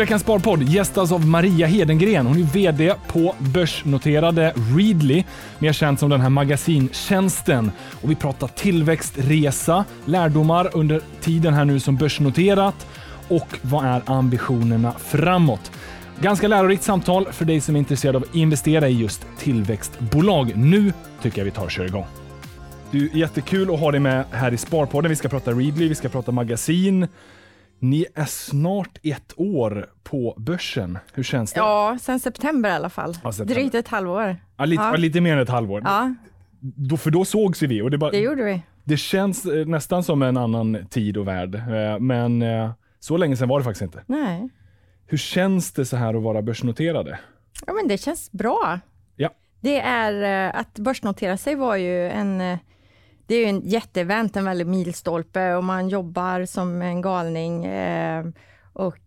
Veckans Sparpodd gästas av Maria Hedengren. Hon är vd på börsnoterade Readly, mer känd som den här magasintjänsten. Och vi pratar tillväxtresa, lärdomar under tiden här nu som börsnoterat och vad är ambitionerna framåt. Ganska lärorikt samtal för dig som är intresserad av att investera i just tillväxtbolag. Nu tycker jag vi tar och kör igång. Du, jättekul att ha dig med här i Sparpodden. Vi ska prata Readly, vi ska prata magasin. Ni är snart ett år på börsen. Hur känns det? Ja, sen september i alla fall. Ja, drygt ett halvår. Ja, lite mer än ett halvår. Ja. Då sågs vi. Och det gjorde vi. Det känns nästan som en annan tid och värld. Men så länge sedan var det faktiskt inte. Nej. Hur känns det så här att vara börsnoterade? Ja, men det känns bra. Ja. Det är att börsnotera sig var ju en... Det är ju en jätteevent, en väldigt milstolpe och man jobbar som en galning och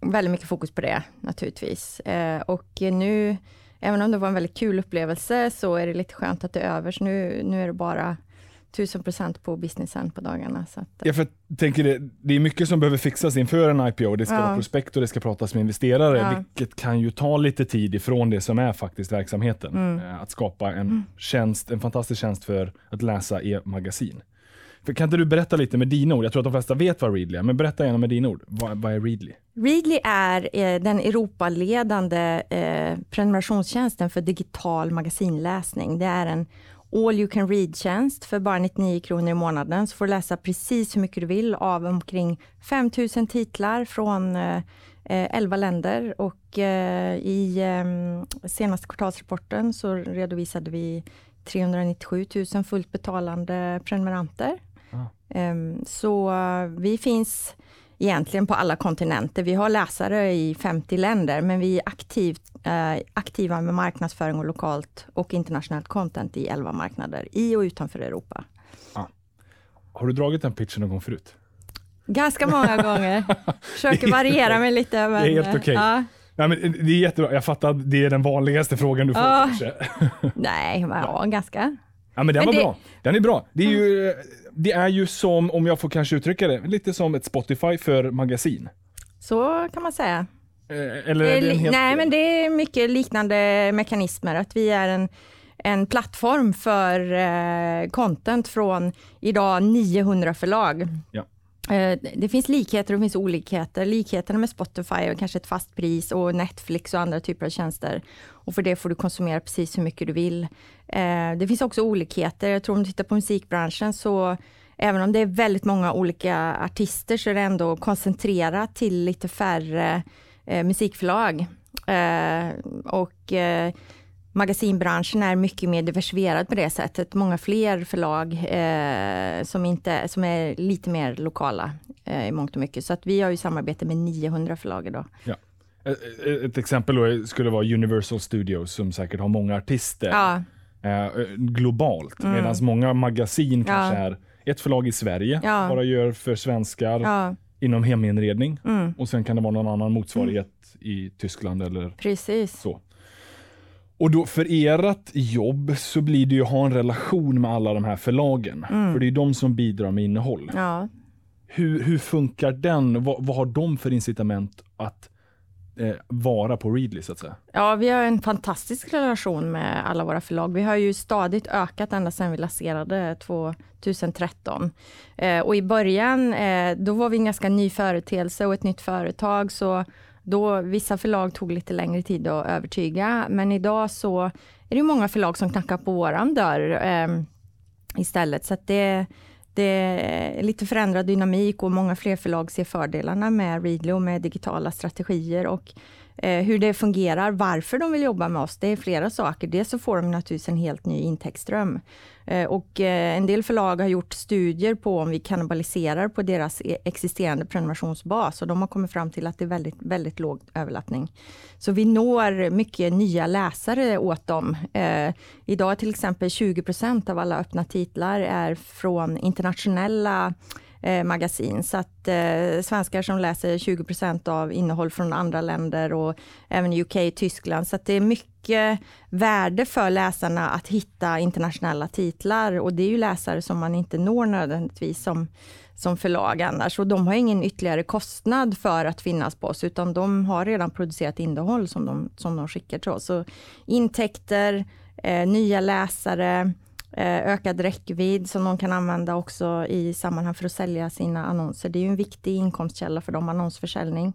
väldigt mycket fokus på det naturligtvis. Och nu, även om det var en väldigt kul upplevelse så är det lite skönt att det är över. Så nu är det bara 1000% på businessen på dagarna. Så att, ja, för jag tänker det är mycket som behöver fixas inför en IPO. Det ska vara prospekt och det ska pratas med investerare, vilket kan ju ta lite tid ifrån det som är faktiskt verksamheten. Att skapa en fantastisk tjänst för att läsa e-magasin. För kan inte du berätta lite med dina ord? Jag tror att de flesta vet vad Readly är, men berätta gärna med dina ord. Vad är Readly? Readly är den Europa-ledande prenumerationstjänsten för digital magasinläsning. Det är en all you can read-tjänst för bara 99 kronor i månaden, så får du läsa precis hur mycket du vill av omkring 5000 titlar från 11 länder. Och i senaste kvartalsrapporten så redovisade vi 397 000 fullt betalande prenumeranter. Så vi finns egentligen på alla kontinenter. Vi har läsare i 50 länder, men vi är aktiva med marknadsföring och lokalt och internationellt content i 11 marknader i och utanför Europa. Har du dragit den pitchen någon gång förut? Ganska många gånger. Försöker variera mig lite. Men, det är helt okej. Ja. Nej, men det är jättebra. Jag fattar att det är den vanligaste frågan du får kanske. Nej, men ganska. Ja, men den var bra. Den är bra. Det är ju som, om jag får kanske uttrycka det, lite som ett Spotify för magasin. Så kan man säga. Eller är det en helt... Nej, men det är mycket liknande mekanismer. Att vi är en plattform för content från idag 900 förlag. Ja. Det finns likheter och det finns olikheter. Likheterna med Spotify är kanske ett fast pris och Netflix och andra typer av tjänster. Och för det får du konsumera precis hur mycket du vill. Det finns också olikheter. Jag tror om du tittar på musikbranschen så även om det är väldigt många olika artister så är det ändå koncentrerat till lite färre musikförlag. Och magasinbranschen är mycket mer diversifierad på det sättet. Många fler förlag som är lite mer lokala i mångt och mycket. Så att vi har ju samarbete med 900 förlag idag. Ja. Ett exempel då skulle vara Universal Studios som säkert har många artister globalt. Medan många magasin kanske är ett förlag i Sverige bara gör för svenskar inom heminredning. Och sen kan det vara någon annan motsvarighet i Tyskland eller precis. Så. Och då för ert jobb så blir det ju att ha en relation med alla de här förlagen. För det är ju de som bidrar med innehåll. Ja. Hur funkar den? Vad har de för incitament att vara på Readly så att säga? Ja, vi har en fantastisk relation med alla våra förlag. Vi har ju stadigt ökat ända sedan vi lanserade 2013. Och i början, då var vi en ganska ny företeelse och ett nytt företag så... Då vissa förlag tog lite längre tid att övertyga. Men idag så är det många förlag som knackar på våran dörr istället. Så att det är lite förändrad dynamik och många fler förlag ser fördelarna med Readly och med digitala strategier. Och hur det fungerar, varför de vill jobba med oss, det är flera saker. Dels så får de naturligtvis en helt ny intäktsström. Och en del förlag har gjort studier på om vi kannibaliserar på deras existerande prenumerationsbas. Och de har kommit fram till att det är väldigt, väldigt låg överlappning. Så vi når mycket nya läsare åt dem. Idag till exempel 20% av alla öppna titlar är från internationella magasin. Så att svenskar som läser 20% av innehåll från andra länder och även UK och Tyskland. Så att det är mycket värde för läsarna att hitta internationella titlar och det är ju läsare som man inte når nödvändigtvis som som förlag annars. Och de har ingen ytterligare kostnad för att finnas på oss, utan de har redan producerat innehåll som de skickar till oss. Så intäkter, nya läsare, ökad räckvidd som de kan använda också i sammanhang för att sälja sina annonser. Det är ju en viktig inkomstkälla för dem, annonsförsäljning.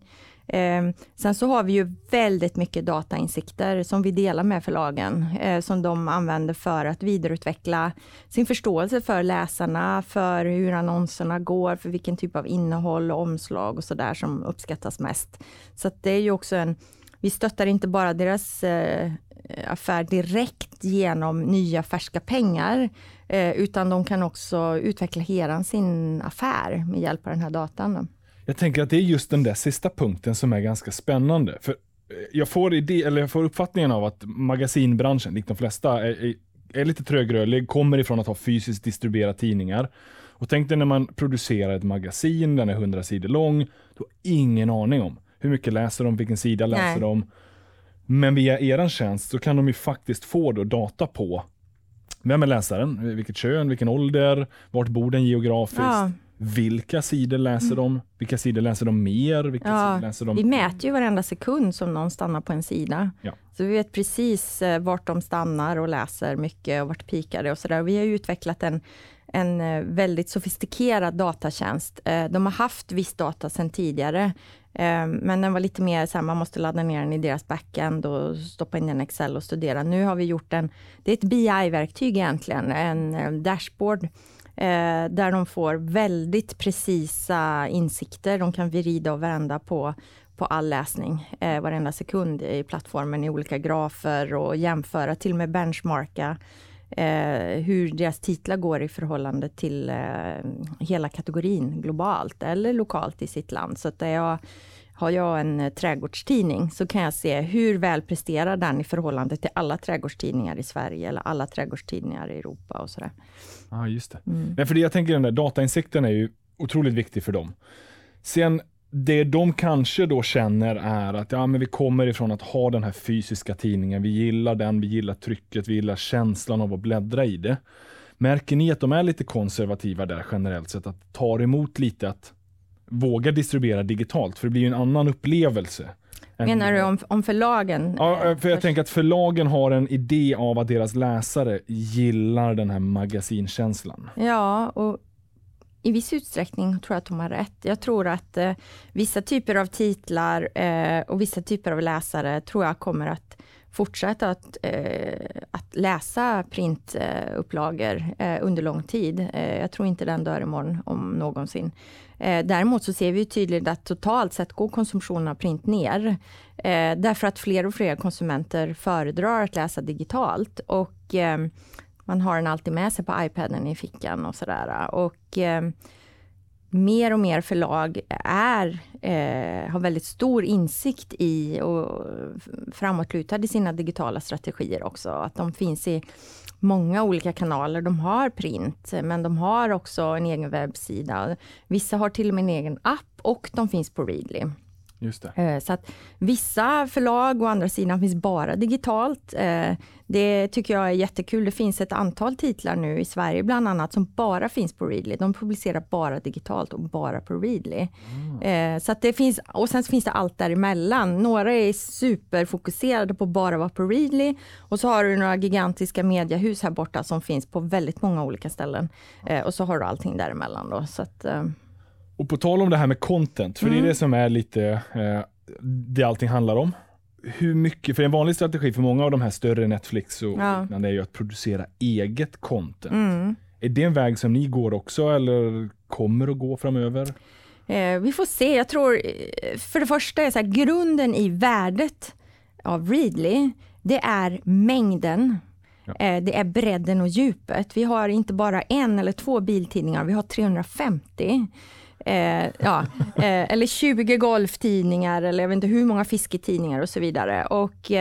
Sen så har vi ju väldigt mycket datainsikter som vi delar med förlagen, som de använder för att vidareutveckla sin förståelse för läsarna, för hur annonserna går, för vilken typ av innehåll och omslag och sådär som uppskattas mest. Så att det är ju också vi stöttar inte bara deras affär direkt genom nya färska pengar, utan de kan också utveckla hela sin affär med hjälp av den här datan då. Jag tänker att det är just den där sista punkten som är ganska spännande. För jag får uppfattningen av att magasinbranschen, likt de flesta, är lite trögrörlig, kommer ifrån att ha fysiskt distribuerade tidningar. Och tänk dig när man producerar ett magasin, den är 100 sidor lång, då har ingen aning om hur mycket läser de, vilken sida läser de. Men via eran tjänst så kan de ju faktiskt få då data på vem är läsaren, vilket kön, vilken ålder, vart bor den geografiskt. Ja. Vilka sidor läser de? Vilka sidor läser de mer? Vilka sidor läser de? Vi mäter ju varenda sekund som någon stannar på en sida. Ja. Så vi vet precis vart de stannar och läser mycket och vart pikar det och sådär. Vi har ju utvecklat en väldigt sofistikerad datatjänst. De har haft viss data sedan tidigare, men den var lite mer så här, man måste ladda ner den i deras backend och stoppa in den i Excel och studera. Nu har vi gjort det är ett BI-verktyg egentligen, en dashboard, där de får väldigt precisa insikter. De kan vrida och vända på all läsning, varenda sekund i plattformen, i olika grafer och jämföra, till och med benchmarka hur deras titlar går i förhållande till hela kategorin globalt eller lokalt i sitt land. Så att har jag en trädgårdstidning, så kan jag se hur väl presterar den i förhållande till alla trädgårdstidningar i Sverige eller alla trädgårdstidningar i Europa och sådär. Ja, just det. Mm. Nej, för jag tänker den där datainsikten är ju otroligt viktig för dem. Sen det de kanske då känner är att men vi kommer ifrån att ha den här fysiska tidningen. Vi gillar den, vi gillar trycket, vi gillar känslan av att bläddra i det. Märker ni att de är lite konservativa där generellt sett, att ta emot lite, att våga distribuera digitalt? För det blir ju en annan upplevelse. Menar du om förlagen? Ja, för jag tänker att förlagen har en idé av att deras läsare gillar den här magasinkänslan. Ja, och i viss utsträckning tror jag att de har rätt. Jag tror att vissa typer av titlar och vissa typer av läsare tror jag kommer att fortsätta att läsa printupplagor under lång tid. Jag tror inte den dör imorgon om någonsin. Däremot så ser vi tydligt att totalt sett går konsumtionen av print ner. Därför att fler och fler konsumenter föredrar att läsa digitalt. Och man har den alltid med sig på iPaden i fickan och sådär. Och mer och mer förlag har väldigt stor insikt i och framåtlutade i sina digitala strategier också. Att de finns i många olika kanaler. De har print, men de har också en egen webbsida. Vissa har till och med en egen app och de finns på Readly. Just det. Så att vissa förlag å andra sidan finns bara digitalt. Det tycker jag är jättekul. Det finns ett antal titlar nu i Sverige bland annat som bara finns på Readly. De publicerar bara digitalt och bara på Readly. Mm. Så att det finns, och sen finns det allt däremellan. Några är superfokuserade på bara vara på Readly, och så har du några gigantiska mediehus här borta som finns på väldigt många olika ställen. Och så har du allting däremellan då. Så att och på tal om det här med content, för det är det som är lite det allting handlar om. Hur mycket, för en vanlig strategi för många av de här större Netflix och liknande är ju att producera eget content. Är det en väg som ni går också, eller kommer att gå framöver? Vi får se. Jag tror för det första är så här, grunden i värdet av Readly, det är mängden. Det är bredden och djupet. Vi har inte bara en eller två biltidningar, vi har 350. Eller 20 golftidningar, eller jag vet inte hur många fisketidningar och så vidare. Och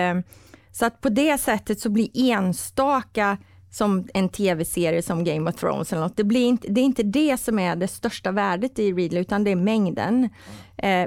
så att på det sättet så blir enstaka som en tv-serie som Game of Thrones eller något. Det är inte det som är det största värdet i Readly, utan det är mängden.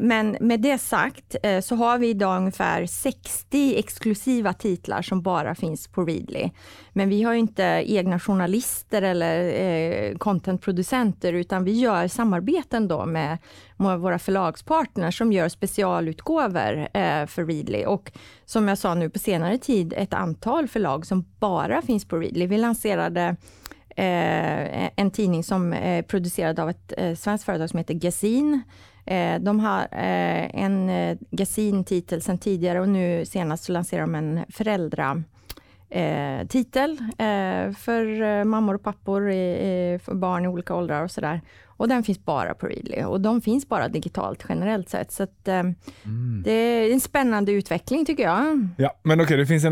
Men med det sagt så har vi idag ungefär 60 exklusiva titlar som bara finns på Readly. Men vi har ju inte egna journalister eller contentproducenter, utan vi gör samarbeten då med våra förlagspartner som gör specialutgåvor för Readly. Och som jag sa nu på senare tid, ett antal förlag som bara finns på Readly. Vi lanserade en tidning som är producerad av ett svenskt företag som heter Gesin. De har en Gesin-titel sedan tidigare, och nu senast så lanserar de en föräldratitel för mammor och pappor, för barn i olika åldrar och sådär. Och den finns bara på Readly, och de finns bara digitalt generellt sett. Så att, det är en spännande utveckling tycker jag. Ja, men okej, det finns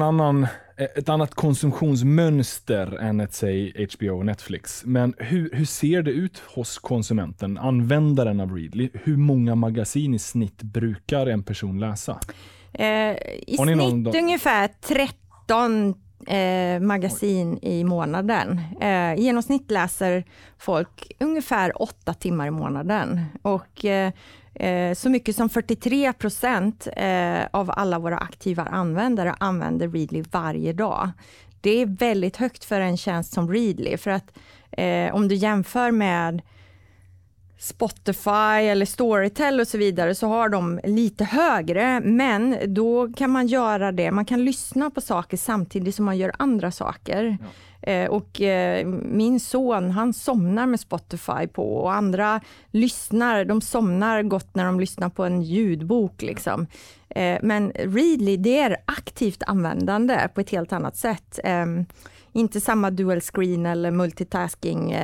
ett annat konsumtionsmönster än ett, säg, HBO och Netflix. Men hur ser det ut hos konsumenten, användaren av Readly? Hur många magasin i snitt brukar en person läsa? I snitt ungefär 13 magasin i månaden. I genomsnitt läser folk ungefär 8 timmar i månaden. Och så mycket som 43% av alla våra aktiva användare använder Readly varje dag. Det är väldigt högt för en tjänst som Readly, för att om du jämför med Spotify eller Storytel och så vidare, så har de lite högre, men då kan man göra det. Man kan lyssna på saker samtidigt som man gör andra saker. Ja. Och min son, han somnar med Spotify på, och andra lyssnar, de somnar gott när de lyssnar på en ljudbok liksom. Men Readly, det är aktivt användande på ett helt annat sätt. Inte samma dual screen eller multitasking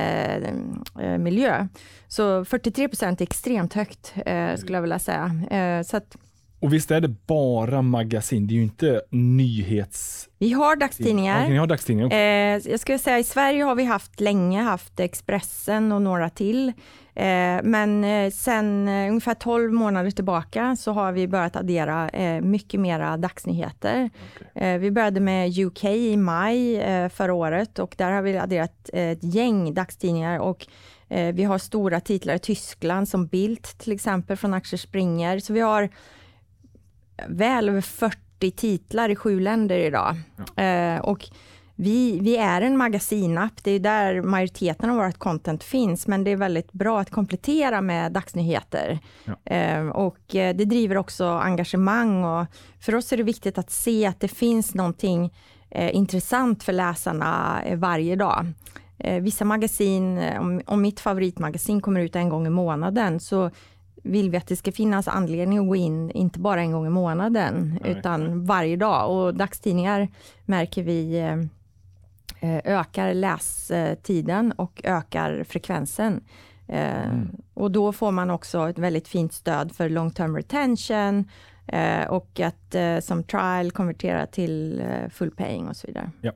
miljö. Så 43% är extremt högt skulle jag vilja säga. Så att, och visst är det bara magasin, det är ju inte nyhets... Vi har dagstidningar. Ja, ni har dagstidningar. Jag skulle säga i Sverige har vi länge haft Expressen och några till. Men sen ungefär 12 månader tillbaka så har vi börjat addera mycket mera dagsnyheter. Okay. Vi började med UK i maj förra året, och där har vi adderat ett gäng dagstidningar, och vi har stora titlar i Tyskland som Bild till exempel från Axel Springer. Så vi har väl över 40 titlar i 7 länder idag. Ja. Och vi är en magasinapp. Det är där majoriteten av vårt content finns, men det är väldigt bra att komplettera med dagsnyheter. Ja. Och det driver också engagemang, och för oss är det viktigt att se att det finns någonting intressant för läsarna varje dag. Vissa magasin, om mitt favoritmagasin kommer ut en gång i månaden, så vill vi att det ska finnas anledning att gå in, inte bara en gång i månaden, utan varje dag. Och dagstidningar märker vi ökar lästiden och ökar frekvensen. Och då får man också ett väldigt fint stöd för long-term retention, och att som trial konvertera till full paying och så vidare. Ja.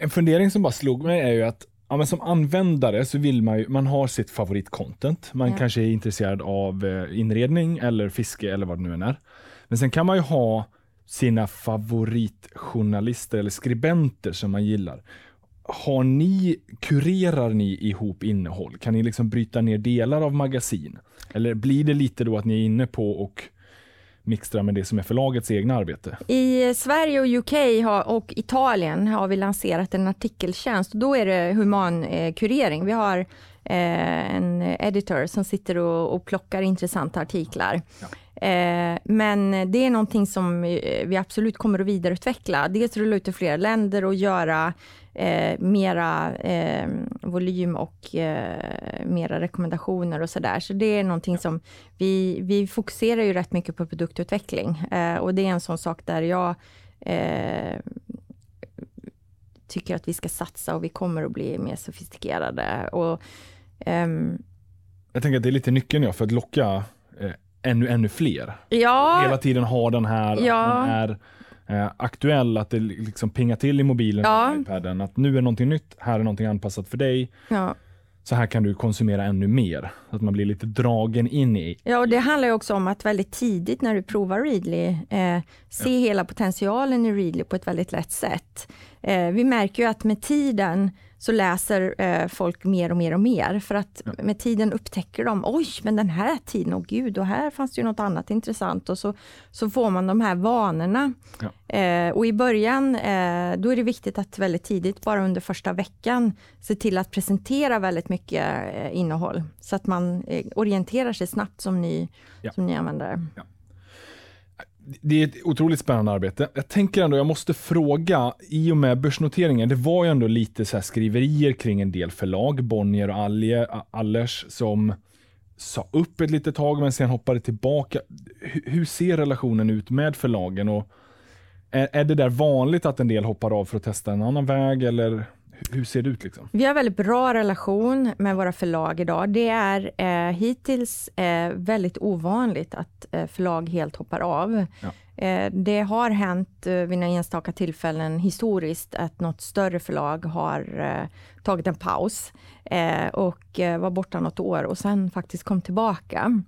En fundering som bara slog mig är ju att, ja, men som användare så vill man ju, man har sitt favoritcontent. Man kanske är intresserad av inredning eller fiske eller vad det nu är. Men sen kan man ju ha sina favoritjournalister eller skribenter som man gillar. Kurerar ni ihop innehåll? Kan ni liksom bryta ner delar av magasin? Eller blir det lite då att ni är inne på och mixtra med det som är förlagets egna arbete? I Sverige och UK och Italien har vi lanserat en artikeltjänst. Då är det humankurering. Vi har en editor som sitter och plockar intressanta artiklar. Ja. Men det är någonting som vi absolut kommer att vidareutveckla. Dels rulla ut i fler länder och göra mera volym och mera rekommendationer och sådär. Så det är någonting som vi fokuserar ju rätt mycket på produktutveckling. Och det är en sån sak där jag tycker att vi ska satsa, och vi kommer att bli mer sofistikerade. Och, jag tänker att det är lite nyckeln för att locka ännu fler. Ja. Hela tiden har den här, den är aktuell, att det liksom pingar till i mobilen och iPaden, att nu är någonting nytt, här är någonting anpassat för dig. Ja. Så här kan du konsumera ännu mer. Att man blir lite dragen in i. Ja, och det handlar ju också om att väldigt tidigt när du provar Readly se hela potentialen i Readly på ett väldigt lätt sätt. Vi märker ju att med tiden så läser folk mer och mer och mer. För att med tiden upptäcker de, oj men den här tiden, åh gud, och här fanns det ju något annat intressant. Och så får man de här vanorna. Ja. Och i början, då är det viktigt att väldigt tidigt, bara under första veckan, se till att presentera väldigt mycket innehåll. Så att man orienterar sig snabbt som ny användare. Ja. Det är ett otroligt spännande arbete. Jag tänker ändå, jag måste fråga, i och med börsnoteringen, det var ju ändå lite så här skriverier kring en del förlag, Bonnier och Allers, som sa upp ett litet tag men sen hoppade tillbaka. Hur ser relationen ut med förlagen? Och är det där vanligt att en del hoppar av för att testa en annan väg, eller hur ser det ut liksom? Vi har väldigt bra relation med våra förlag idag. Det är hittills väldigt ovanligt att förlag helt hoppar av. Ja. Det har hänt vid några enstaka tillfällen historiskt att något större förlag har tagit en paus och var borta något år och sen faktiskt kom tillbaka.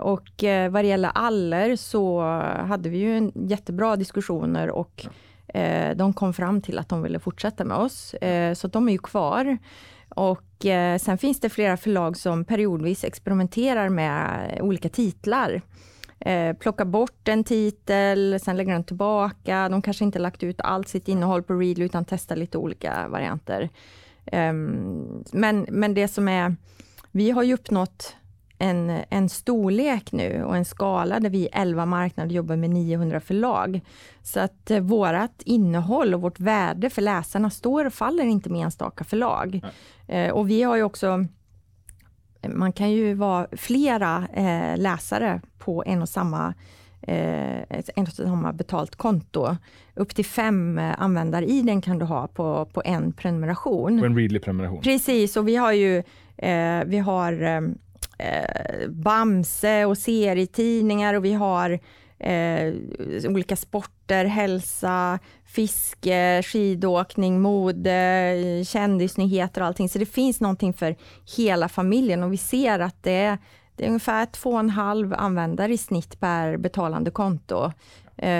Och vad det gäller Aller så hade vi ju en jättebra diskussioner och de kom fram till att de ville fortsätta med oss. Så de är ju kvar. Och sen finns det flera förlag som periodvis experimenterar med olika titlar. Plockar bort en titel, sen lägger den tillbaka. De kanske inte lagt ut allt sitt innehåll på Readly utan testar lite olika varianter. Men det som är... Vi har ju uppnått en storlek nu och en skala där vi i 11 marknader jobbar med 900 förlag. Så att vårat innehåll och vårt värde för läsarna står och faller inte med enstaka förlag. Och vi har ju också, man kan ju vara flera läsare på en och samma betalt konto. Upp till 5 användare i den kan du ha på en prenumeration. På en Readly-prenumeration. Precis, och vi har ju Bamse och serietidningar och vi har olika sporter, hälsa, fiske, skidåkning, mode, kändisnyheter och allting. Så det finns någonting för hela familjen och vi ser att det är ungefär 2,5 användare i snitt per betalande konto.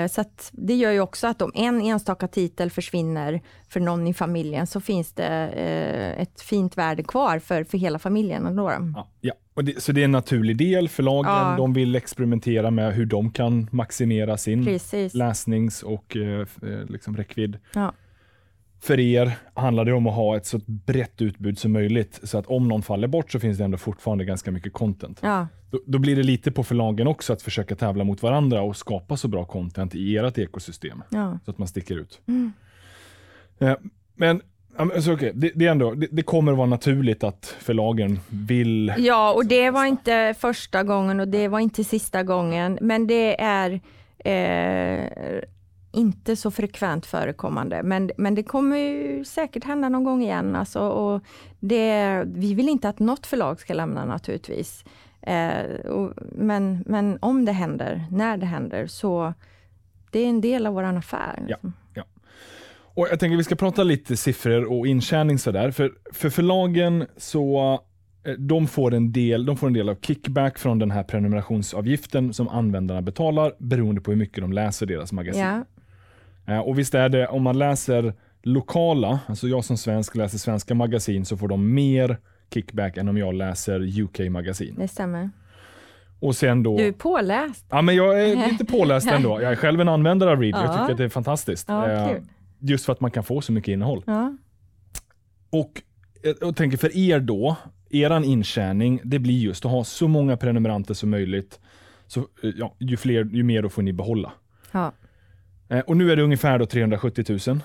Så att det gör ju också att om en enstaka titel försvinner för någon i familjen så finns det ett fint värde kvar för hela familjen ändå. Ja. Och så det är en naturlig del. Förlagen, de vill experimentera med hur de kan maximera sin läsnings- och liksom räckvidd. Ja. För er handlar det om att ha ett så brett utbud som möjligt. Så att om någon faller bort så finns det ändå fortfarande ganska mycket content. Ja. Då blir det lite på förlagen också att försöka tävla mot varandra och skapa så bra content i ert ekosystem. Ja. Så att man sticker ut. Mm. Men alltså, det kommer vara naturligt att förlagen vill... Ja, och det var inte första gången och det var inte sista gången. Men det är... inte så frekvent förekommande. Men det kommer ju säkert hända någon gång igen. Alltså, och vi vill inte att något förlag ska lämna naturligtvis. Men om det händer, när det händer, så det är en del av vår affär. Liksom. Ja. Och jag tänker vi ska prata lite siffror och intjäning sådär. För förlagen så... De får en del av kickback från den här prenumerationsavgiften som användarna betalar beroende på hur mycket de läser deras magasin. Yeah. Och visst är det, om man läser lokala, alltså jag som svensk läser svenska magasin så får de mer kickback än om jag läser UK-magasin. Det stämmer. Och sen då... Du är påläst. Ja, men jag är inte påläst ändå. Jag är själv en användare av Readly. Ja. Jag tycker att det är fantastiskt. Ja, just för att man kan få så mycket innehåll. Ja. Och jag tänker för er då, eran intjäning, det blir just att ha så många prenumeranter som möjligt. Så, ja, ju mer då får ni behålla. Ja. Och nu är det ungefär då 370 000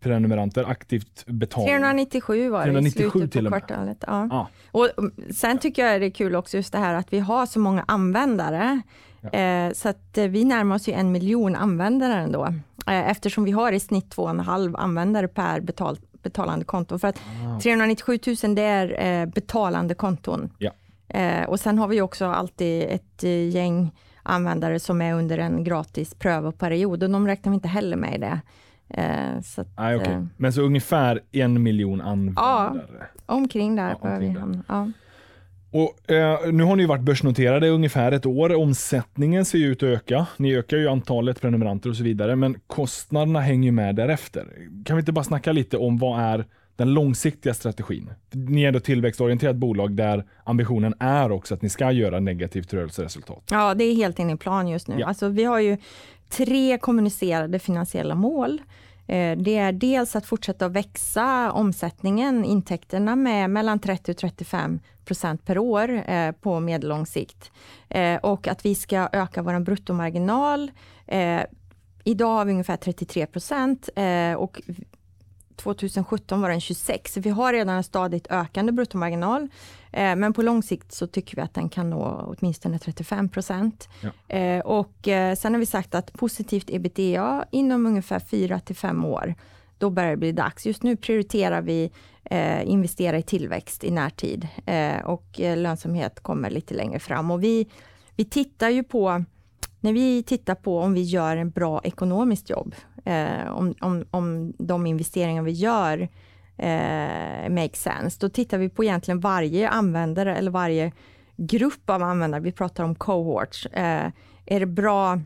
prenumeranter aktivt betalade. 397 var det 397 i slutet till på kvartalet. Ja. Ja. Och sen tycker jag det är kul också just det här att vi har så många användare. Ja. Så att vi närmar oss ju 1 miljon användare ändå. Eftersom vi har i snitt 2,5 användare per betalande konton. För att 397 000 det är betalande konton. Ja. Och sen har vi också alltid ett gäng användare som är under en gratis prövoperiod. Och de räknar vi inte heller med i det. Så att, okay. Men så ungefär 1 miljon användare. Ja, omkring där. Ja, omkring där. Ja. Och nu har ni ju varit börsnoterade ungefär ett år. Omsättningen ser ju ut att öka. Ni ökar ju antalet prenumeranter och så vidare. Men kostnaderna hänger ju med därefter. Kan vi inte bara snacka lite om vad är den långsiktiga strategin. Ni är ändå ett tillväxtorienterat bolag där ambitionen är också att ni ska göra negativt rörelseresultat. Ja, det är helt in i plan just nu. Ja. Alltså, vi har ju 3 kommunicerade finansiella mål. Det är dels att fortsätta att växa omsättningen, intäkterna med mellan 30 och 35% per år på medellång sikt. Och att vi ska öka vår bruttomarginal. Idag har vi ungefär 33% och 2017 var den 26. Vi har redan en stadigt ökande bruttomarginal. Men på lång sikt så tycker vi att den kan nå åtminstone 35%. Ja. Och sen har vi sagt att positivt EBITDA inom ungefär 4-5 år. Då börjar det bli dags. Just nu prioriterar vi investera i tillväxt i närtid. Och lönsamhet kommer lite längre fram. Och vi tittar ju på... När vi tittar på om vi gör en bra ekonomiskt jobb, om de investeringar vi gör make sense, då tittar vi på egentligen varje användare eller varje grupp av användare. Vi pratar om cohorts. Är det bra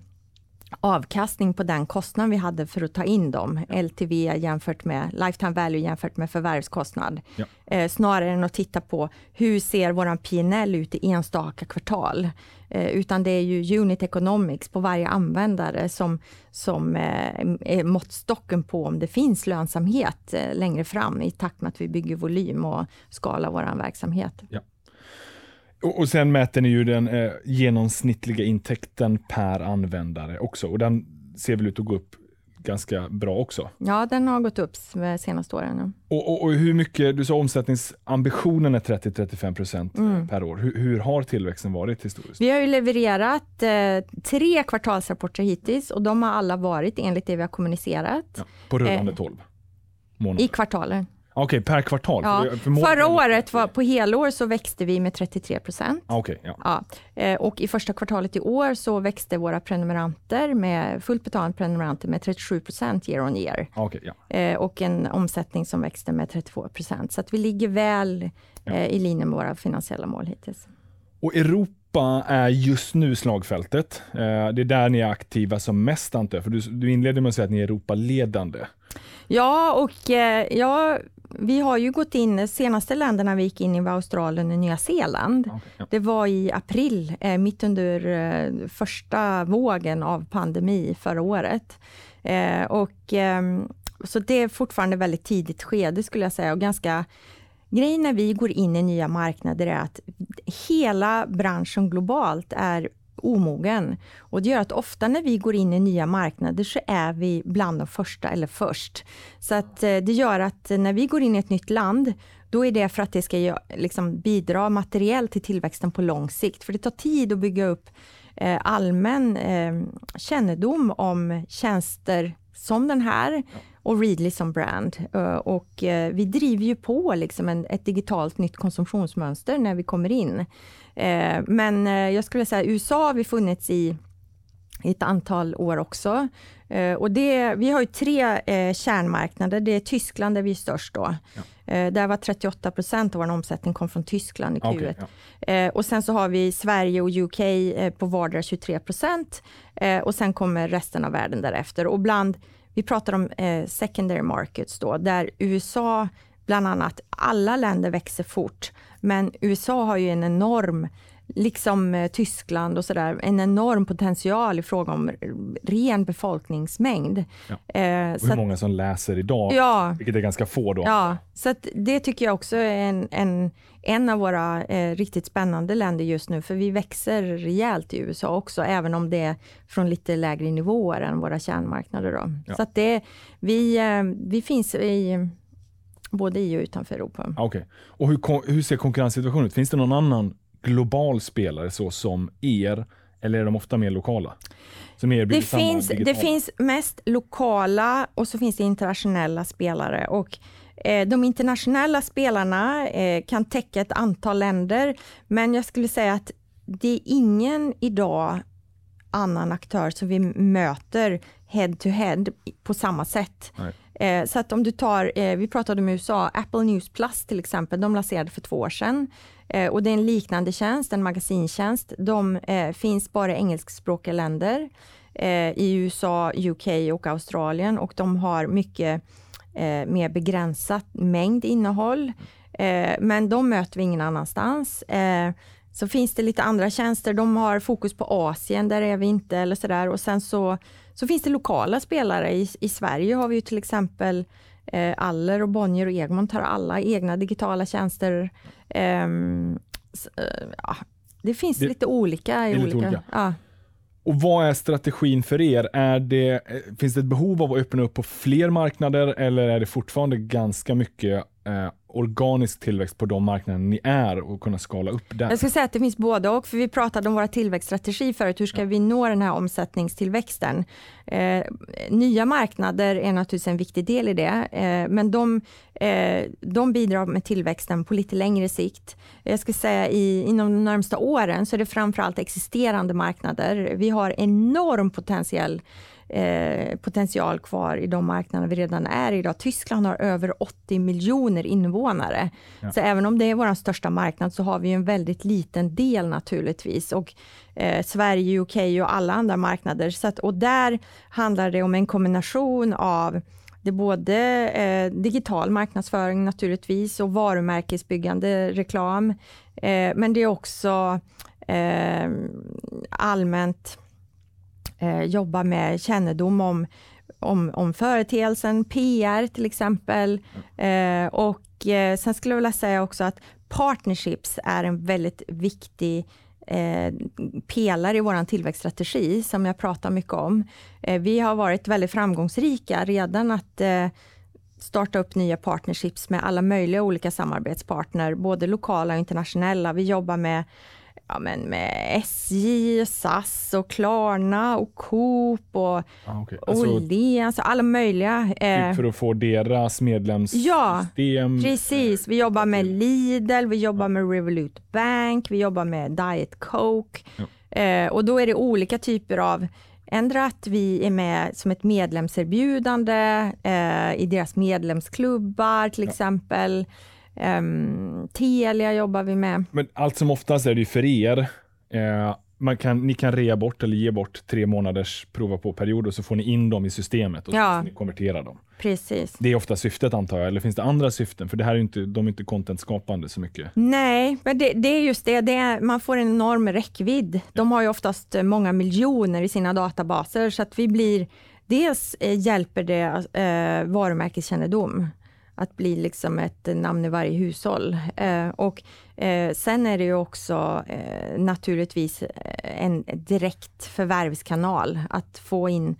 avkastning på den kostnad vi hade för att ta in dem? LTV jämfört med lifetime value jämfört med förvärvskostnad. Ja. Snarare än att titta på hur ser våran P&L ut i enstaka kvartal. Utan det är ju unit economics på varje användare som är måttstocken på om det finns lönsamhet längre fram i takt med att vi bygger volym och skalar våran verksamhet. Ja. Och sen mäter ni ju den genomsnittliga intäkten per användare också. Och den ser väl ut att gå upp ganska bra också. Ja, den har gått upp de senaste åren. Och hur mycket, du sa omsättningsambitionen är 30-35% per år. Hur har tillväxten varit historiskt? Vi har ju levererat 3 kvartalsrapporter hittills. Och de har alla varit enligt det vi har kommunicerat. Ja, på rullande 12 månader. I kvartalen. Okej, per kvartal. Ja. Förra året, på helår, så växte vi med 33%. Okej, ja. Ja. Och i första kvartalet i år så växte våra prenumeranter med fullt betalande prenumeranter med 37% year on year. Okej, ja. Och en omsättning som växte med 32%. Så att vi ligger väl i linje med våra finansiella mål hittills. Och Europa är just nu slagfältet. Det är där ni är aktiva som mest, antar jag. För du inledde med att säga att ni är Europa-ledande. Ja, och vi har ju gått in, senaste länderna vi gick in i var Australien och Nya Zeeland. Okay, ja. Det var i april, mitt under första vågen av pandemi förra året. Så det är fortfarande väldigt tidigt skede, skulle jag säga. Och grejen när vi går in i nya marknader är att hela branschen globalt är omogen. Och det gör att ofta när vi går in i nya marknader så är vi bland de första eller först. Så att det gör att när vi går in i ett nytt land, då är det för att det ska liksom bidra materiellt till tillväxten på lång sikt. För det tar tid att bygga upp allmän kännedom om tjänster som den här och Readly som brand. Och vi driver ju på liksom ett digitalt nytt konsumtionsmönster när vi kommer in. Men jag skulle säga USA har vi funnits i ett antal år också. Och vi har ju 3 kärnmarknader. Det är Tyskland där vi är störst då. Ja. Där var 38% av vår omsättning kom från Tyskland i Q1. Okay, ja. Och sen så har vi Sverige och UK på vardera 23%. Och sen kommer resten av världen därefter. Och vi pratar om secondary markets då. Där USA bland annat, alla länder växer fort. Men USA har ju en enorm, liksom Tyskland och sådär, en enorm potential i fråga om ren befolkningsmängd. Ja. Och hur många som läser idag, vilket är ganska få då. Ja, så att det tycker jag också är en av våra riktigt spännande länder just nu. För vi växer rejält i USA också, även om det är från lite lägre nivåer än våra kärnmarknader då. Ja. Så att vi finns i... både i och utanför Europa. Okej. Och hur ser konkurrenssituationen ut? Finns det någon annan global spelare så som eller är de ofta mer lokala? Som det finns mest lokala och så finns det internationella spelare. Och de internationella spelarna kan täcka ett antal länder. Men jag skulle säga att det är ingen idag annan aktör som vi möter head to head på samma sätt. Nej. Så att om du vi pratade om USA, Apple News Plus till exempel, de lanserade för 2 år sedan. Och det är en liknande tjänst, en magasintjänst. De finns bara i engelskspråkiga länder, i USA, UK och Australien. Och de har mycket mer begränsat mängd innehåll. Men de möter vi ingen annanstans. Så finns det lite andra tjänster. De har fokus på Asien, där är vi inte eller sådär. Och sen så finns det lokala spelare. I Sverige har vi ju till exempel Aller och Bonnier och Egmont har alla egna digitala tjänster. Det finns lite olika. Ja. Och vad är strategin för er? Finns det ett behov av att öppna upp på fler marknader eller är det fortfarande ganska mycket organisk tillväxt på de marknader ni är och kunna skala upp där? Jag ska säga att det finns både och, för vi pratade om våra tillväxtstrategi förut. Hur ska vi nå den här omsättningstillväxten? Nya marknader är naturligtvis en viktig del i det, men de bidrar med tillväxten på lite längre sikt. Jag ska säga inom de närmsta åren så är det framförallt existerande marknader. Vi har enorm potential kvar i de marknader vi redan är idag. Tyskland har över 80 miljoner invånare. Ja. Så även om det är vår största marknad så har vi en väldigt liten del naturligtvis. Och Sverige, UK och alla andra marknader. Så att, och där handlar det om en kombination av det både digital marknadsföring naturligtvis och varumärkesbyggande reklam. Men det är också allmänt jobba med kännedom om företeelsen, PR till exempel. Sen skulle jag vilja säga också att partnerships är en väldigt viktig pelare i vår tillväxtstrategi som jag pratar mycket om. Vi har varit väldigt framgångsrika redan att starta upp nya partnerships med alla möjliga olika samarbetspartner, både lokala och internationella. Vi jobbar med SJ, SAS och Klarna och Coop och Lidl, alltså alla möjliga. Typ för att få deras medlemssystem. Ja, precis. Vi jobbar med Lidl, vi jobbar med Revolut Bank, vi jobbar med Diet Coke. Ja. Och då är det olika typer av, ändra att vi är med som ett medlemserbjudande i deras medlemsklubbar till exempel. Telia jobbar vi med. Men allt som oftast är det ju för er. Ni kan rea bort eller ge bort 3 månaders prova på period och så får ni in dem i systemet och så ni konvertera dem. Precis. Det är ofta syftet antar jag, eller finns det andra syften? För det här är ju inte, de är inte contentskapande så mycket. Nej, men det är just det. Man får en enorm räckvidd. De har ju oftast många miljoner i sina databaser så att vi blir, dels hjälper det varumärkeskännedom. Att bli liksom ett namn i varje hushåll. Sen är det ju också naturligtvis en direkt förvärvskanal. Att få in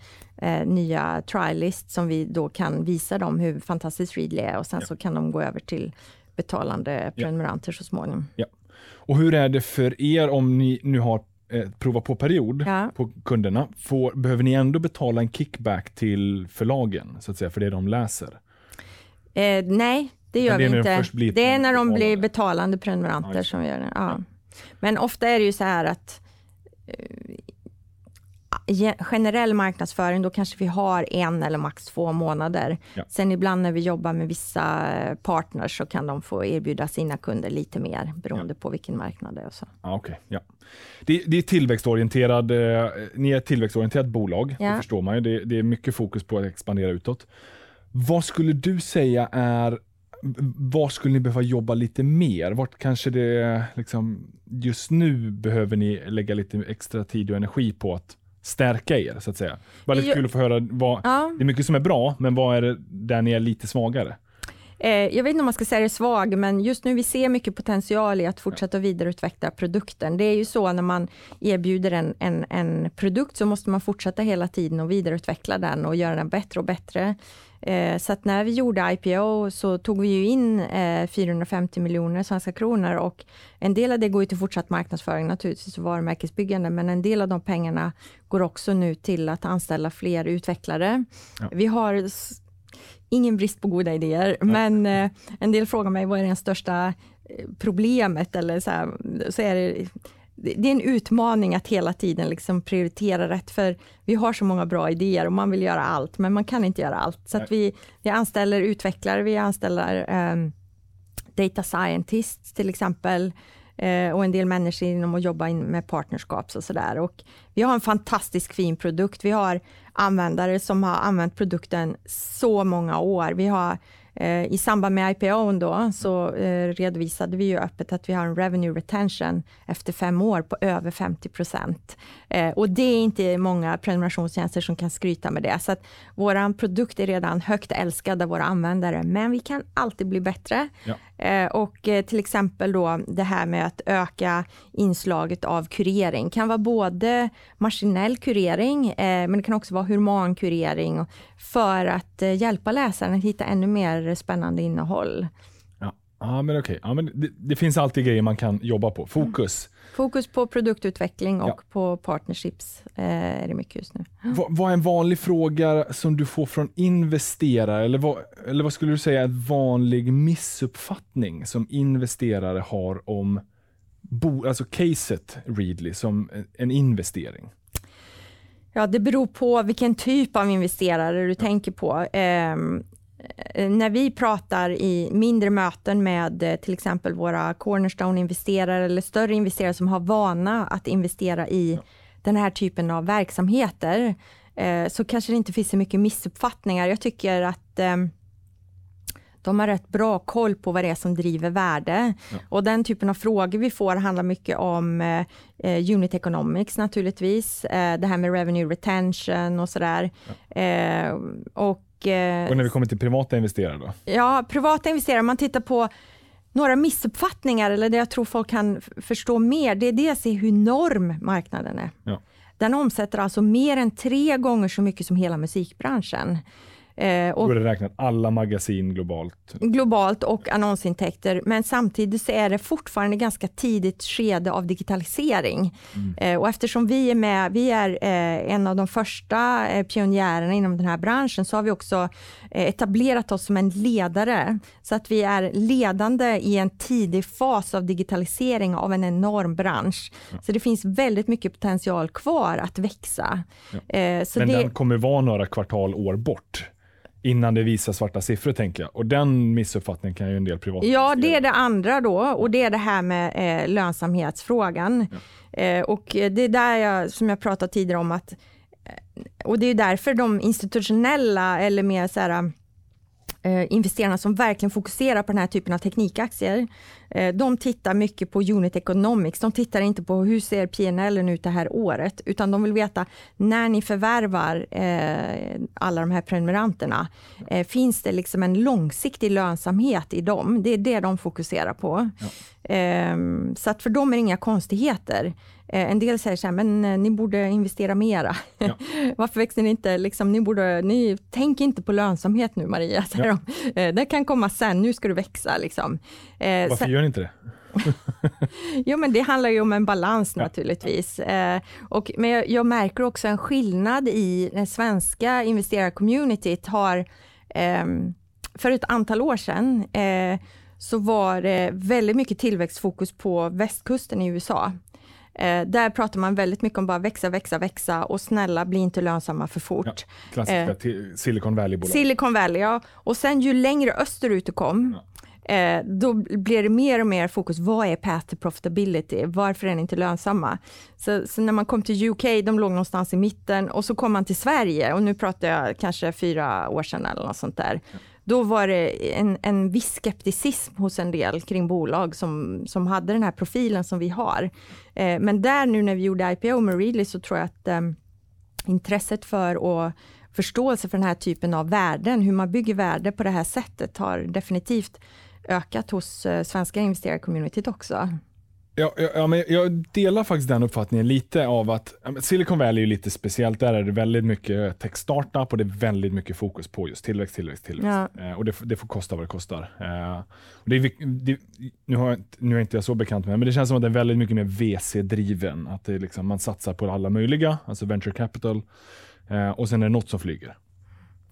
nya trialist som vi då kan visa dem hur fantastiskt Readly är. Och sen så kan de gå över till betalande prenumeranter så småningom. Ja. Och hur är det för er om ni nu har prova på period på kunderna? Behöver ni ändå betala en kickback till förlagen så att säga för det de läser? Nej, det gör vi inte. Det är när de blir betalande prenumeranter som gör det. Ja. Men ofta är det ju så här att generell marknadsföring, då kanske vi har 1 eller max 2 månader. Ja. Sen ibland när vi jobbar med vissa partners så kan de få erbjuda sina kunder lite mer beroende på vilken marknad det är. Och så. Det är tillväxtorienterad, ni är ett tillväxtorienterat bolag, det förstår man ju. Det är mycket fokus på att expandera utåt. Vad skulle du säga är, vad skulle ni behöva jobba lite mer? Vart kanske det liksom, just nu behöver ni lägga lite extra tid och energi på att stärka er så att säga? Bara lite kul att få höra, det är mycket som är bra, men vad är det där ni är lite svagare? Jag vet inte om man ska säga det är svag, men just nu vi ser mycket potential i att fortsätta vidareutveckla produkten. Det är ju så när man erbjuder en produkt så måste man fortsätta hela tiden och vidareutveckla den och göra den bättre och bättre. Så att när vi gjorde IPO så tog vi ju in 450 miljoner svenska kronor och en del av det går ju till fortsatt marknadsföring naturligtvis och varumärkesbyggande, men en del av de pengarna går också nu till att anställa fler utvecklare. Ja. Vi har ingen brist på goda idéer, men en del frågar mig vad är det största problemet eller så här, så är det är en utmaning att hela tiden liksom prioritera rätt, för vi har så många bra idéer och man vill göra allt men man kan inte göra allt. Så att vi anställer utvecklare, vi anställer data scientists till exempel och en del människor inom att jobba med partnerskaps och sådär. Och vi har en fantastisk fin produkt. Vi har användare som har använt produkten så många år. Vi har i samband med IPO:n då så redovisade vi ju öppet att vi har en revenue retention efter 5 år på över 50%. Och det är inte många prenumerationstjänster som kan skryta med det. Så att våran produkt är redan högt älskad av våra användare, men vi kan alltid bli bättre. Ja. Och till exempel då det här med att öka inslaget av kurering. Det kan vara både maskinell kurering, men det kan också vara humankurering för att hjälpa läsaren att hitta ännu mer spännande innehåll. Ja, men okej. Ja, men det finns alltid grejer man kan jobba på. Fokus. Mm. Fokus på produktutveckling och på partnerships är det mycket just nu. Vad är en vanlig fråga som du får från investerare? Eller vad skulle du säga är en vanlig missuppfattning som investerare har om alltså caset Readly som en investering? Ja, det beror på vilken typ av investerare du tänker på. När vi pratar i mindre möten med till exempel våra cornerstone-investerare eller större investerare som har vana att investera i den här typen av verksamheter, så kanske det inte finns så mycket missuppfattningar. Jag tycker att de har rätt bra koll på vad det är som driver värde. Ja. Och den typen av frågor vi får handlar mycket om unit economics naturligtvis. Det här med revenue retention och sådär. Ja. Och när vi kommer till privata investerare då? Ja, privata investerare. Man tittar på några missuppfattningar eller det jag tror folk kan förstå mer. Det är dels hur enorm marknaden är. Ja. Den omsätter alltså mer än 3 gånger så mycket som hela musikbranschen. Och det räknat alla magasin globalt. Globalt och annonsintäkter. Men samtidigt så är det fortfarande ganska tidigt skede av digitalisering. Mm. Och eftersom vi är med, vi är en av de första pionjärerna inom den här branschen, så har vi också etablerat oss som en ledare. Så att vi är ledande i en tidig fas av digitalisering av en enorm bransch. Ja. Så det finns väldigt mycket potential kvar att växa. Ja. Så men den kommer vara några kvartal år bort innan det visar svarta siffror, tänker jag. Och den missuppfattningen kan ju en del privat. Ja, det är det andra då. Och det är det här med lönsamhetsfrågan. Ja. Och det är där som jag pratade tidigare om att... Och det är därför de institutionella eller mer så här... investerarna som verkligen fokuserar på den här typen av teknikaktier, de tittar mycket på unit economics. De tittar inte på hur ser P&L ut det här året, utan de vill veta när ni förvärvar alla de här prenumeranterna, finns det liksom en långsiktig lönsamhet i dem? Det är det de fokuserar på. Ja. Så att för dem är det inga konstigheter. En del säger så här, men ni borde investera mera. Ja. Varför växer ni inte? Liksom, ni tänker inte på lönsamhet nu, Maria. Ja. Det kan komma sen, nu ska du växa. Liksom. Varför gör ni inte det? Jo, men det handlar ju om en balans naturligtvis. Men jag märker också en skillnad i den svenska investerarcommunityt. För ett antal år sedan så var det väldigt mycket tillväxtfokus på västkusten i USA. Där pratar man väldigt mycket om bara växa och snälla bli inte lönsamma för fort. Ja, klassiska Silicon Valley-bolag. Silicon Valley, ja. Och sen ju längre österut du kom, då blir det mer och mer fokus. Vad är path to profitability? Varför är ni inte lönsamma? Så när man kom till UK, de låg någonstans i mitten. Och så kom man till Sverige. Och nu pratar jag kanske 4 år sedan eller något sånt där. Ja. Då var det en viss skepticism hos en del kring bolag som hade den här profilen som vi har. Men där nu när vi gjorde IPO med Readly så tror jag att intresset för och förståelse för den här typen av värden, hur man bygger värde på det här sättet, har definitivt ökat hos svenska investerarcommunityt också. Ja, men jag delar faktiskt den uppfattningen lite av att Silicon Valley är lite speciellt. Där är det väldigt mycket tech-startup och det är väldigt mycket fokus på just tillväxt. Ja. Och det får kosta vad det kostar. Och nu är inte jag så bekant med, men det känns som att det är väldigt mycket mer VC-driven. Att det är liksom, man satsar på alla möjliga, alltså venture capital. Och sen är det något som flyger.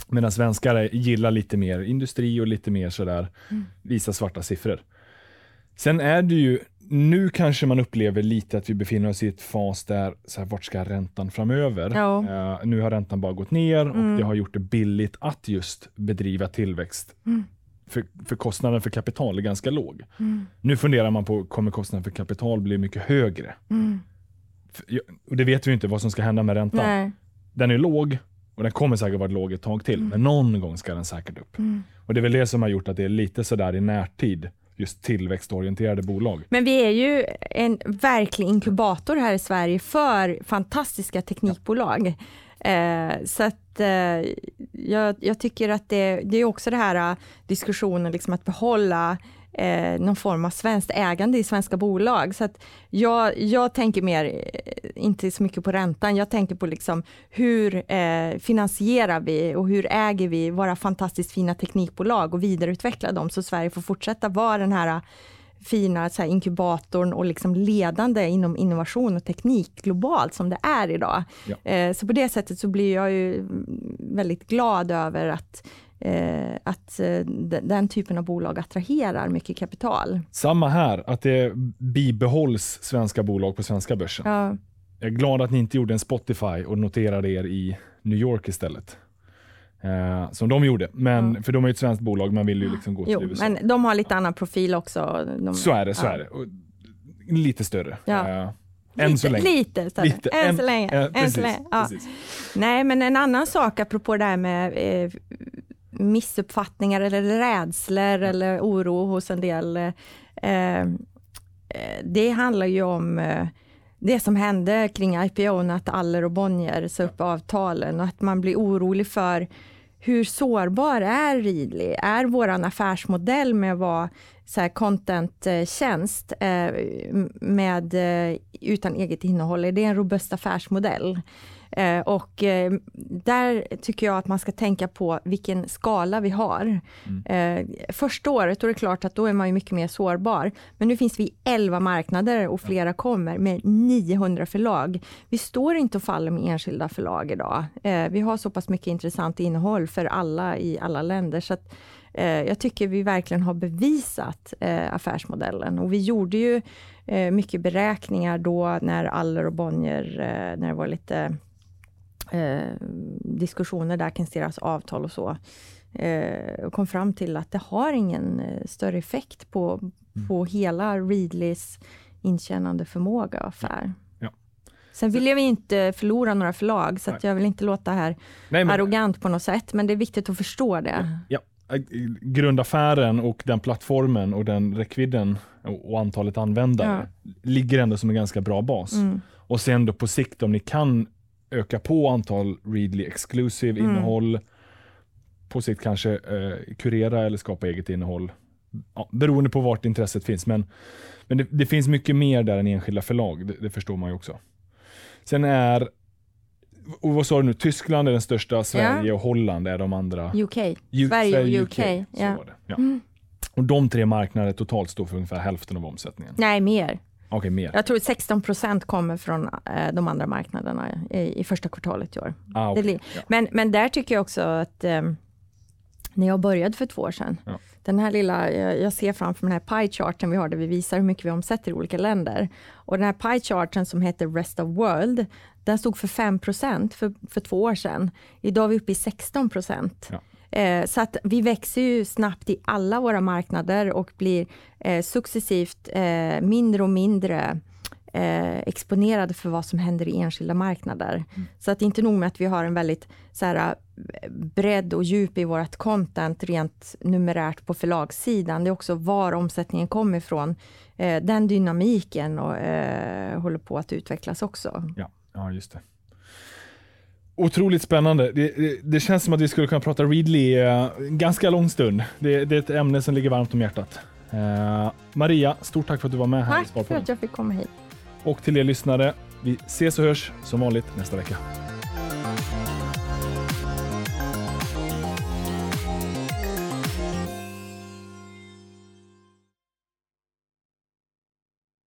Medan svenskar gillar lite mer industri och lite mer sådär, visa svarta siffror. Sen är det ju... Nu kanske man upplever lite att vi befinner oss i ett fas där så här, vart ska räntan framöver? Ja. Nu har räntan bara gått ner och det har gjort det billigt att just bedriva tillväxt för kostnaden för kapital är ganska låg. Mm. Nu funderar man på, kommer kostnaden för kapital bli mycket högre? Mm. Och det vet vi ju inte vad som ska hända med räntan. Nej. Den är låg och den kommer säkert vara låg ett tag till. Mm. Men någon gång ska den säkert upp. Mm. Och det är väl det som har gjort att det är lite sådär i närtid just tillväxtorienterade bolag. Men vi är ju en verklig inkubator här i Sverige för fantastiska teknikbolag. Så att jag tycker att det är också det här diskussionen liksom att behålla någon form av svenskt ägande i svenska bolag. Så att jag tänker mer, inte så mycket på räntan, jag tänker på liksom hur finansierar vi och hur äger vi våra fantastiskt fina teknikbolag och vidareutveckla dem så Sverige får fortsätta vara den här fina så här, inkubatorn och liksom ledande inom innovation och teknik globalt som det är idag. Ja. Så på det sättet så blir jag ju väldigt glad över att den typen av bolag attraherar mycket kapital. Samma här, att det bibehålls svenska bolag på svenska börsen. Ja. Jag är glad att ni inte gjorde en Spotify och noterade er i New York istället. Som de gjorde, men för de är ju ett svenskt bolag, man vill ju liksom gå till USA. Men de har lite annan profil också. Så är det. Och lite större. Ja. Än så länge. Nej, men en annan sak apropå det här med missuppfattningar eller rädslor eller oro hos en del. Det handlar ju om det som hände kring IPO:n, att Aller och Bonnier sa upp avtalen och att man blir orolig för hur sårbar är Readly? Är våran affärsmodell med att vara så här content-tjänst med, utan eget innehåll, är det en robust affärsmodell? Och där tycker jag att man ska tänka på vilken skala vi har. Första året då är det klart att då är man ju mycket mer sårbar. Men nu finns vi i 11 marknader och flera kommer med 900 förlag. Vi står inte och faller med enskilda förlag idag. Vi har så pass mycket intressant innehåll för alla i alla länder. Så att, jag tycker vi verkligen har bevisat affärsmodellen. Och vi gjorde ju mycket beräkningar då när Aller och Bonnier, när det var lite diskussioner där kring deras avtal och så, kom fram till att det har ingen större effekt på hela Readlys intjänande förmåga och affär. Ja. Sen vill jag inte förlora några förlag, så att jag vill inte låta här arrogant på något sätt, men det är viktigt att förstå det. Ja. Grundaffären och den plattformen och den räckvidden och antalet användare ligger ändå som en ganska bra bas. Mm. Och sen då på sikt, om ni kan öka på antal Readly exclusive innehåll, på sikt kanske kurera eller skapa eget innehåll, beroende på vart intresset finns. Men det finns mycket mer där än enskilda förlag, det förstår man ju också. Sen är, och vad sa du nu? Tyskland är den största, Sverige och Holland är de andra. Sverige och UK. Så var det. Ja. Mm. Och de 3 marknader totalt står för ungefär hälften av omsättningen. Nej, mer. Okej, mer. Jag tror 16% kommer från de andra marknaderna i första kvartalet i år. Ah, okay. Men där tycker jag också att när jag började för 2 år sedan, den här lilla, jag ser framför den här pie-charten vi har där vi visar hur mycket vi omsätter i olika länder. Och den här pie-charten som heter Rest of World, den stod för 5% för 2 år sedan. Idag är vi uppe i 16%. Ja. Så att vi växer ju snabbt i alla våra marknader och blir successivt mindre och mindre exponerade för vad som händer i enskilda marknader. Mm. Så att det är inte nog med att vi har en väldigt så här, bredd och djup i vårt content rent numerärt på förlagssidan. Det är också var omsättningen kommer ifrån. Den dynamiken och, håller på att utvecklas också. Ja, just det. Otroligt spännande. Det känns som att vi skulle kunna prata Readly en ganska lång stund. Det är ett ämne som ligger varmt om hjärtat. Maria, stort tack för att du var med här i Sparpodden. Tack för att jag fick komma hit. Och till er lyssnare, vi ses och hörs som vanligt nästa vecka.